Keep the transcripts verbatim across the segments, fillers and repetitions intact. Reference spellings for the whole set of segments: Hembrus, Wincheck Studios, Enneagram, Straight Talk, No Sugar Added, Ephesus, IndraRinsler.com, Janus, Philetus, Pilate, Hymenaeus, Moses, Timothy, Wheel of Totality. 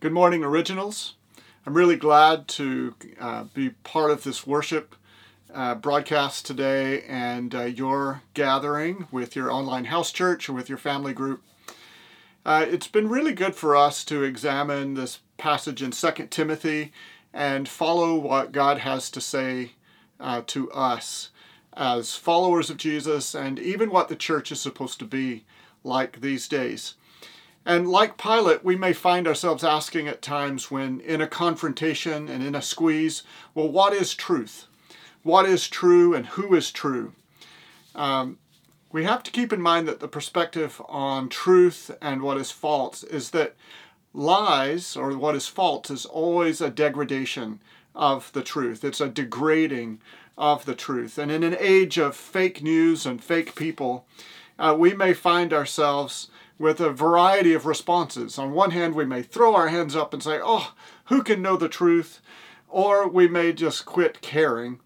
Good morning, Originals. I'm really glad to uh, be part of this worship uh, broadcast today and uh, your gathering with your online house church or with your family group. Uh, it's been really good for us to examine this passage in Second Timothy and follow what God has to say uh, to us as followers of Jesus, and even what the church is supposed to be like these days. And like Pilate, we may find ourselves asking at times when in a confrontation and in a squeeze, well, what is truth? What is true and who is true? Um, we have to keep in mind that the perspective on truth and what is false is that lies, or what is false, is always a degradation of the truth. It's a degrading of the truth. And in an age of fake news and fake people, uh, we may find ourselves with a variety of responses. On one hand, we may throw our hands up and say, oh, who can know the truth? Or we may just quit caring.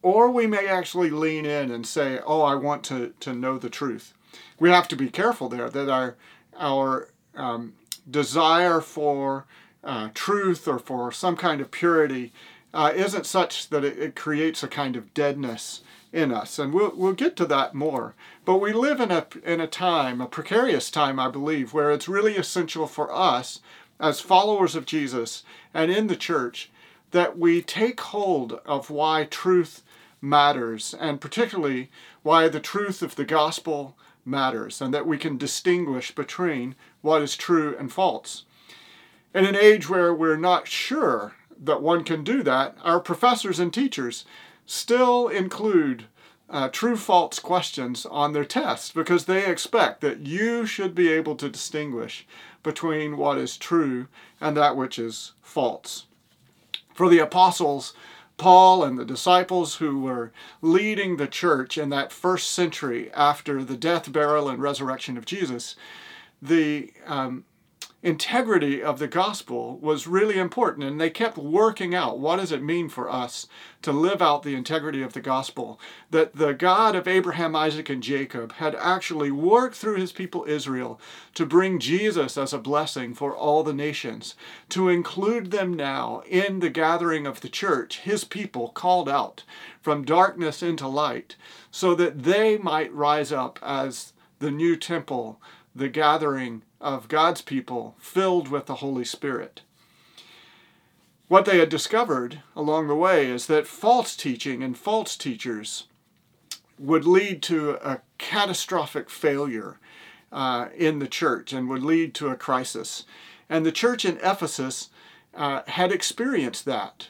Or we may actually lean in and say, oh, I want to, to know the truth. We have to be careful there that our, our um, desire for uh, truth or for some kind of purity uh, isn't such that it, it creates a kind of deadness in us, and we'll we'll get to that more. But we live in a in a time, a precarious time, I believe, where it's really essential for us as followers of Jesus and in the church that we take hold of why truth matters, and particularly why the truth of the gospel matters, and that we can distinguish between what is true and false. In an age where we're not sure that one can do that, our professors and teachers still include uh, true-false questions on their tests because they expect that you should be able to distinguish between what is true and that which is false. For the apostles, Paul and the disciples who were leading the church in that first century after the death, burial, and resurrection of Jesus, the um, integrity of the gospel was really important, and they kept working out what does it mean for us to live out the integrity of the gospel, that the God of Abraham, Isaac, and Jacob had actually worked through his people Israel to bring Jesus as a blessing for all the nations, to include them now in the gathering of the church, his people called out from darkness into light, so that they might rise up as the new temple, the gathering of God's people filled with the Holy Spirit. What they had discovered along the way is that false teaching and false teachers would lead to a catastrophic failure uh, in the church and would lead to a crisis. And the church in Ephesus uh, had experienced that.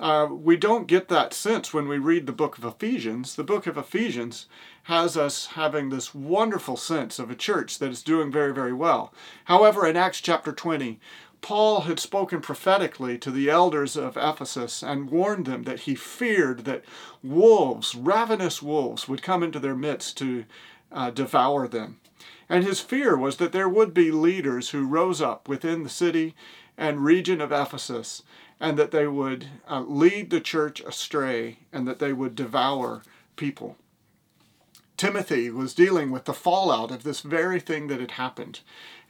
Uh, we don't get that sense when we read the book of Ephesians. The book of Ephesians has us having this wonderful sense of a church that is doing very, very well. However, in Acts chapter twenty, Paul had spoken prophetically to the elders of Ephesus and warned them that he feared that wolves, ravenous wolves, would come into their midst to uh, devour them. And his fear was that there would be leaders who rose up within the city and region of Ephesus, and that they would uh, lead the church astray, and that they would devour people. Timothy was dealing with the fallout of this very thing that had happened.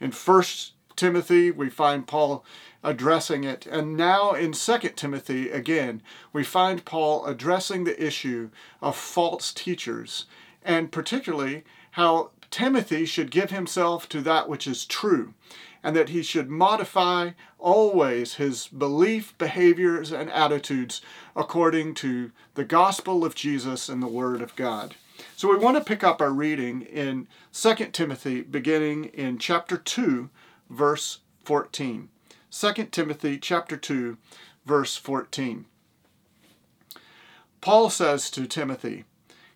In First Timothy, we find Paul addressing it, and now in Second Timothy, again, we find Paul addressing the issue of false teachers, and particularly how Timothy should give himself to that which is true, and that he should modify always his belief, behaviors, and attitudes according to the gospel of Jesus and the Word of God. So we want to pick up our reading in Second Timothy, beginning in chapter two, verse fourteen. Second Timothy chapter two, verse fourteen. Paul says to Timothy,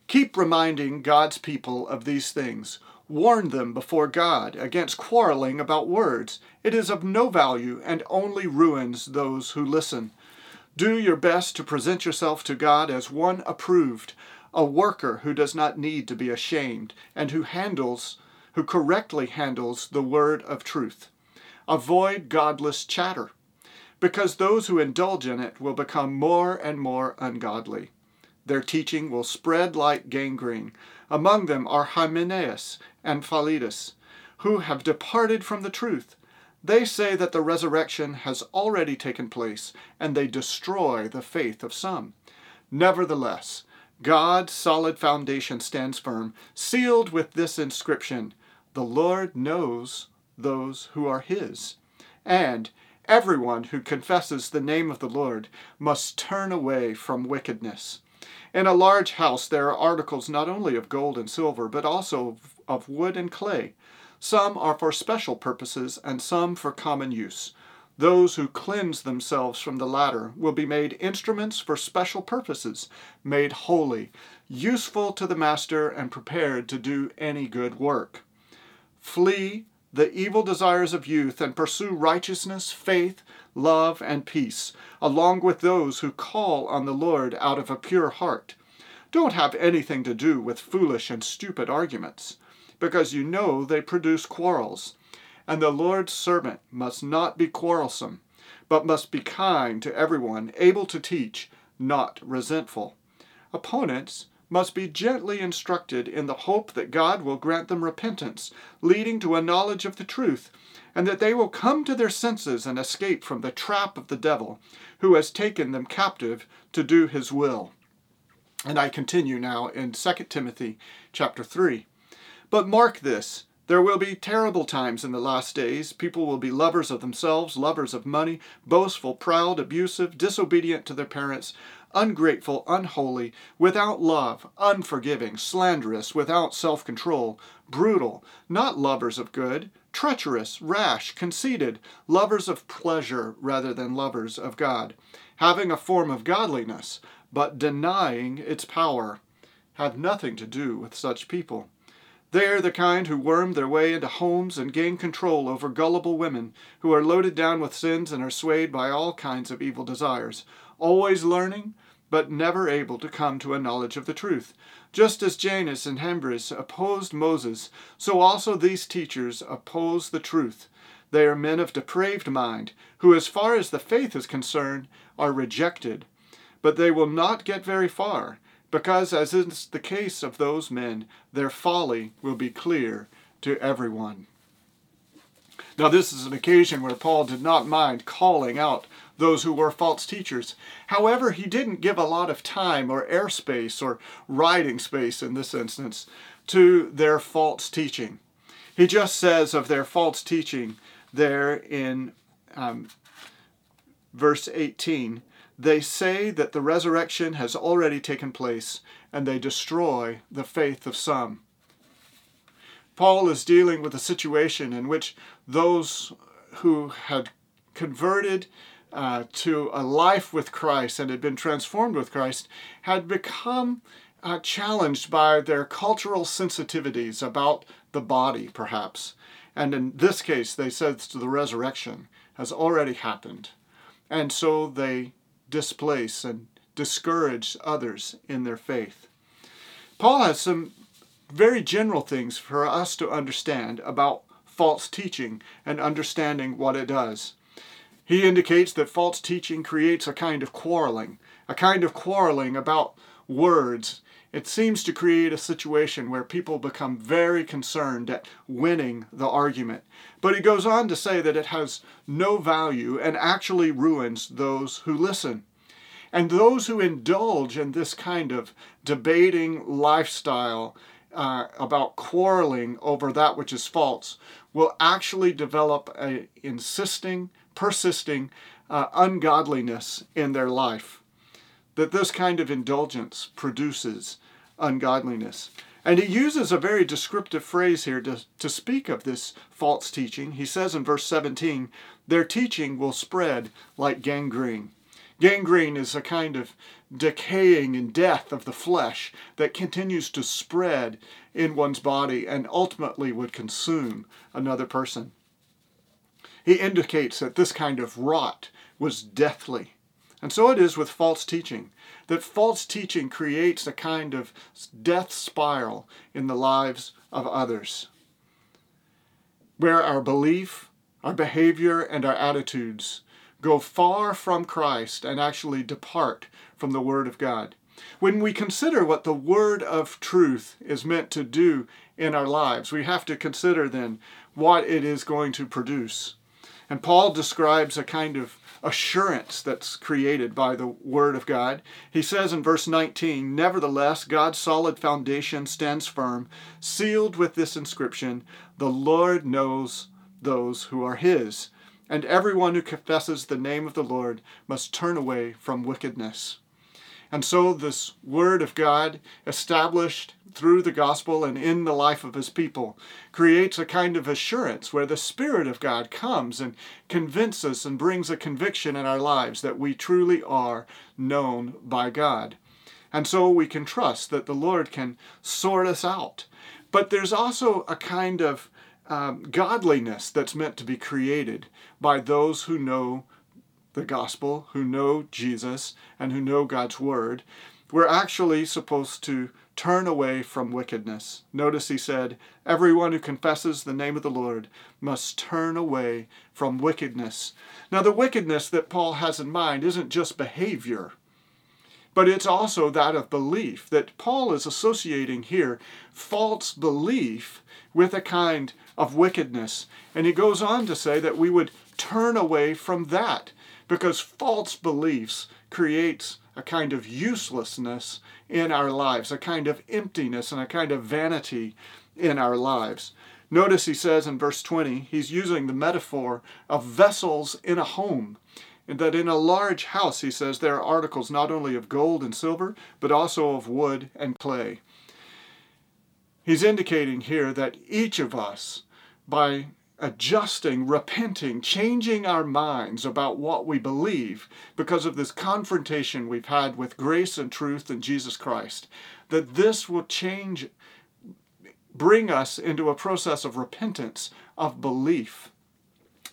"Keep reminding God's people of these things. Warn them before God against quarreling about words. It is of no value and only ruins those who listen. Do your best to present yourself to God as one approved, a worker who does not need to be ashamed, and who handles, who correctly handles the word of truth. Avoid godless chatter, because those who indulge in it will become more and more ungodly. Their teaching will spread like gangrene. Among them are Hymenaeus and Philetus, who have departed from the truth. They say that the resurrection has already taken place, and they destroy the faith of some. Nevertheless, God's solid foundation stands firm, sealed with this inscription, "The Lord knows those who are his." And everyone who confesses the name of the Lord must turn away from wickedness. In a large house there are articles not only of gold and silver, but also of wood and clay. Some are for special purposes and some for common use. Those who cleanse themselves from the latter will be made instruments for special purposes, made holy, useful to the master, and prepared to do any good work. Flee the evil desires of youth and pursue righteousness, faith, love, and peace, along with those who call on the Lord out of a pure heart. Don't have anything to do with foolish and stupid arguments, because you know they produce quarrels. And the Lord's servant must not be quarrelsome, but must be kind to everyone, able to teach, not resentful. Opponents must be gently instructed in the hope that God will grant them repentance, leading to a knowledge of the truth, and that they will come to their senses and escape from the trap of the devil, who has taken them captive to do his will. And I continue now in Second Timothy chapter three. But mark this. There will be terrible times in the last days. People will be lovers of themselves, lovers of money, boastful, proud, abusive, disobedient to their parents, ungrateful, unholy, without love, unforgiving, slanderous, without self-control, brutal, not lovers of good, treacherous, rash, conceited, lovers of pleasure rather than lovers of God, having a form of godliness, but denying its power. Have nothing to do with such people. They are the kind who worm their way into homes and gain control over gullible women who are loaded down with sins and are swayed by all kinds of evil desires, always learning, but never able to come to a knowledge of the truth. Just as Janus and Hembrus opposed Moses, so also these teachers oppose the truth. They are men of depraved mind, who as far as the faith is concerned, are rejected. But they will not get very far, because, as is the case of those men, their folly will be clear to everyone. Now, this is an occasion where Paul did not mind calling out those who were false teachers. However, he didn't give a lot of time or airspace or writing space, in this instance, to their false teaching. He just says of their false teaching there in um, verse eighteen, "They say that the resurrection has already taken place, and they destroy the faith of some." Paul is dealing with a situation in which those who had converted uh, to a life with Christ and had been transformed with Christ had become uh, challenged by their cultural sensitivities about the body, perhaps. And in this case, they said the resurrection has already happened. And so they displace and discourage others in their faith. Paul has some very general things for us to understand about false teaching and understanding what it does. He indicates that false teaching creates a kind of quarreling, a kind of quarreling about words. It seems to create a situation where people become very concerned at winning the argument. But he goes on to say that it has no value and actually ruins those who listen. And those who indulge in this kind of debating lifestyle uh, about quarreling over that which is false will actually develop an insisting, persisting uh, ungodliness in their life. That this kind of indulgence produces ungodliness. And he uses a very descriptive phrase here to, to speak of this false teaching. He says in verse seventeen, "Their teaching will spread like gangrene." Gangrene is a kind of decaying and death of the flesh that continues to spread in one's body and ultimately would consume another person. He indicates that this kind of rot was deathly. And so it is with false teaching, that false teaching creates a kind of death spiral in the lives of others, where our belief, our behavior, and our attitudes go far from Christ and actually depart from the Word of God. When we consider what the Word of Truth is meant to do in our lives, we have to consider then what it is going to produce. And Paul describes a kind of assurance that's created by the Word of God. He says in verse nineteen, "Nevertheless, God's solid foundation stands firm, sealed with this inscription, 'The Lord knows those who are His.' And everyone who confesses the name of the Lord must turn away from wickedness." And so this Word of God, established through the gospel and in the life of His people, creates a kind of assurance where the Spirit of God comes and convinces us and brings a conviction in our lives that we truly are known by God. And so we can trust that the Lord can sort us out. But there's also a kind of Um, godliness that's meant to be created by those who know the gospel, who know Jesus, and who know God's word. We're actually supposed to turn away from wickedness. Notice he said, everyone who confesses the name of the Lord must turn away from wickedness. Now, the wickedness that Paul has in mind isn't just behavior, but it's also that of belief, that Paul is associating here false belief with a kind of wickedness. And he goes on to say that we would turn away from that, because false beliefs creates a kind of uselessness in our lives, a kind of emptiness and a kind of vanity in our lives. Notice he says in verse twenty, he's using the metaphor of vessels in a home. And that in a large house, he says, there are articles not only of gold and silver, but also of wood and clay. He's indicating here that each of us, by adjusting, repenting, changing our minds about what we believe because of this confrontation we've had with grace and truth in Jesus Christ, that this will change, bring us into a process of repentance, of belief.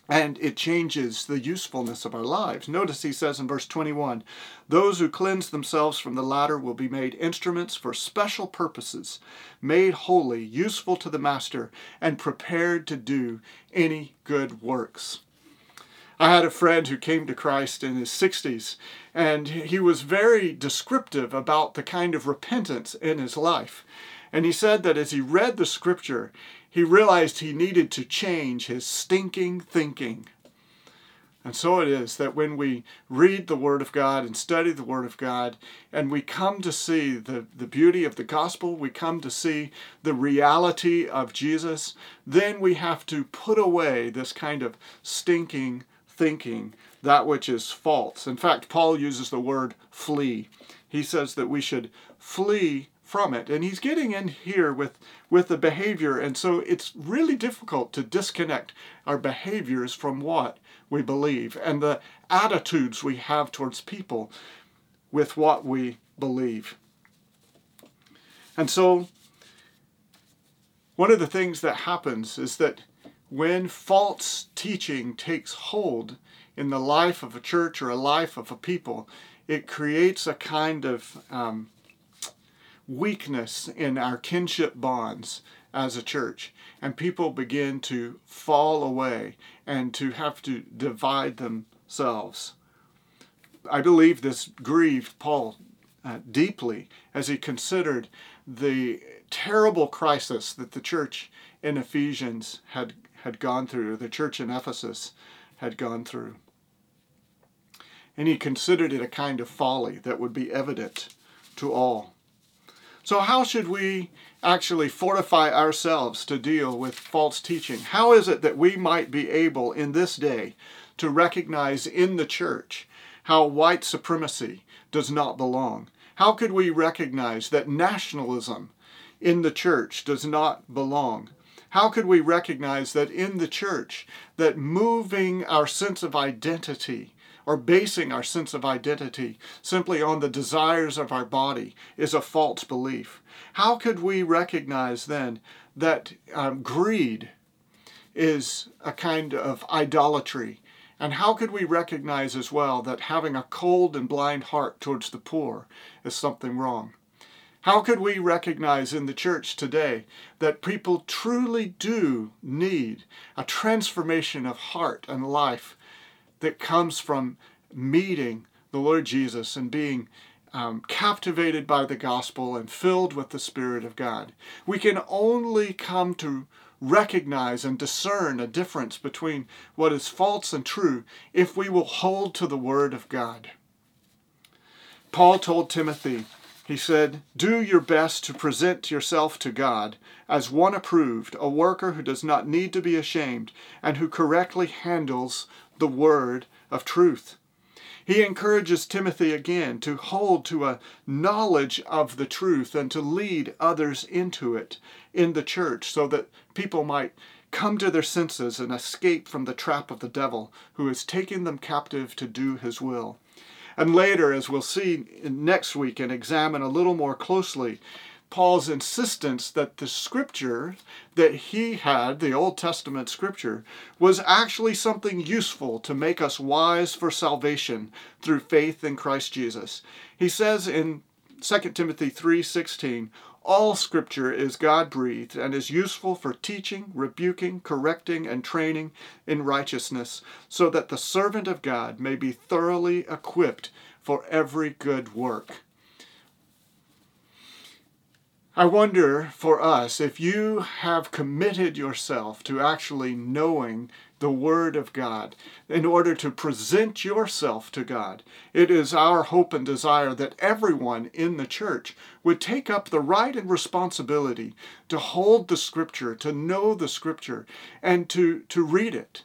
And it changes the usefulness of our lives. Notice he says in verse twenty-one, "Those who cleanse themselves from the latter will be made instruments for special purposes, made holy, useful to the master, and prepared to do any good works." I had a friend who came to Christ in his sixties, and he was very descriptive about the kind of repentance in his life. And he said that as he read the scripture, he realized he needed to change his stinking thinking. And so it is that when we read the Word of God and study the Word of God, and we come to see the, the beauty of the gospel, we come to see the reality of Jesus, then we have to put away this kind of stinking thinking, that which is false. In fact, Paul uses the word flee. He says that we should flee from it. And he's getting in here with, with the behavior. And so it's really difficult to disconnect our behaviors from what we believe and the attitudes we have towards people with what we believe. And so one of the things that happens is that when false teaching takes hold in the life of a church or a life of a people, it creates a kind of um, weakness in our kinship bonds as a church, and people begin to fall away and to have to divide themselves. I believe this grieved Paul uh, deeply as he considered the terrible crisis that the church in Ephesians had, had gone through, the church in Ephesus had gone through. And he considered it a kind of folly that would be evident to all. So how should we actually fortify ourselves to deal with false teaching? How is it that we might be able in this day to recognize in the church how white supremacy does not belong? How could we recognize that nationalism in the church does not belong? How could we recognize that in the church that moving our sense of identity or basing our sense of identity simply on the desires of our body is a false belief? How could we recognize then that um, greed is a kind of idolatry? And how could we recognize as well that having a cold and blind heart towards the poor is something wrong? How could we recognize in the church today that people truly do need a transformation of heart and life that comes from meeting the Lord Jesus and being um, captivated by the gospel and filled with the Spirit of God? We can only come to recognize and discern a difference between what is false and true if we will hold to the Word of God. Paul told Timothy, he said, "Do your best to present yourself to God as one approved, a worker who does not need to be ashamed, and who correctly handles the word of truth." He encourages Timothy again to hold to a knowledge of the truth and to lead others into it in the church so that people might come to their senses and escape from the trap of the devil who is taking them captive to do his will. And later, as we'll see next week and examine a little more closely, Paul's insistence that the Scripture that he had, the Old Testament Scripture, was actually something useful to make us wise for salvation through faith in Christ Jesus. He says in Second Timothy three sixteen, "All Scripture is God-breathed and is useful for teaching, rebuking, correcting, and training in righteousness, so that the servant of God may be thoroughly equipped for every good work." I wonder for us, if you have committed yourself to actually knowing the Word of God in order to present yourself to God, it is our hope and desire that everyone in the church would take up the right and responsibility to hold the Scripture, to know the Scripture, and to, to read it.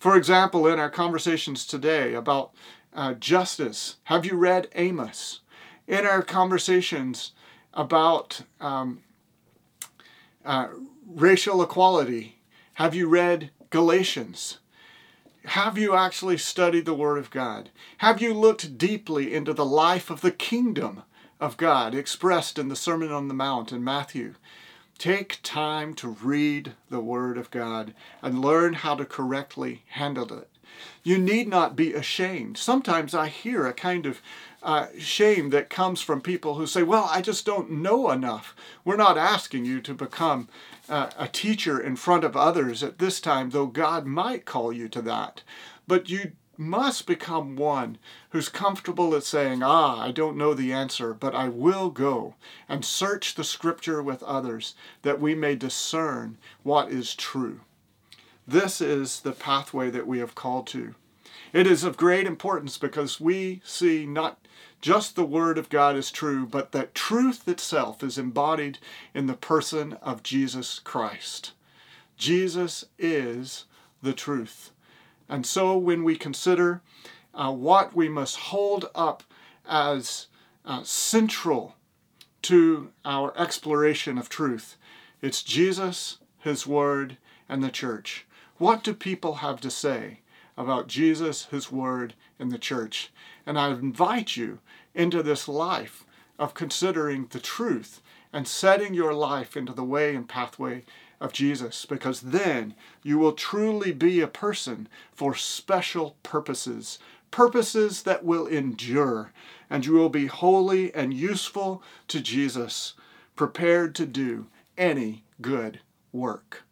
For example, in our conversations today about uh, justice, have you read Amos? In our conversations about um, uh, racial equality, have you read Galatians? Have you actually studied the Word of God? Have you looked deeply into the life of the kingdom of God expressed in the Sermon on the Mount in Matthew? Take time to read the Word of God and learn how to correctly handle it. You need not be ashamed. Sometimes I hear a kind of Uh, shame that comes from people who say, "Well, I just don't know enough." We're not asking you to become uh, a teacher in front of others at this time, though God might call you to that. But you must become one who's comfortable at saying, "Ah, I don't know the answer, but I will go and search the Scripture with others that we may discern what is true." This is the pathway that we have called to. It is of great importance because we see not just the Word of God is true, but that truth itself is embodied in the person of Jesus Christ. Jesus is the truth. And so when we consider uh, what we must hold up as uh, central to our exploration of truth, it's Jesus, His Word, and the church. What do people have to say about Jesus, His Word, and the church? And I invite you into this life of considering the truth and setting your life into the way and pathway of Jesus, because then you will truly be a person for special purposes, purposes that will endure, and you will be holy and useful to Jesus, prepared to do any good work.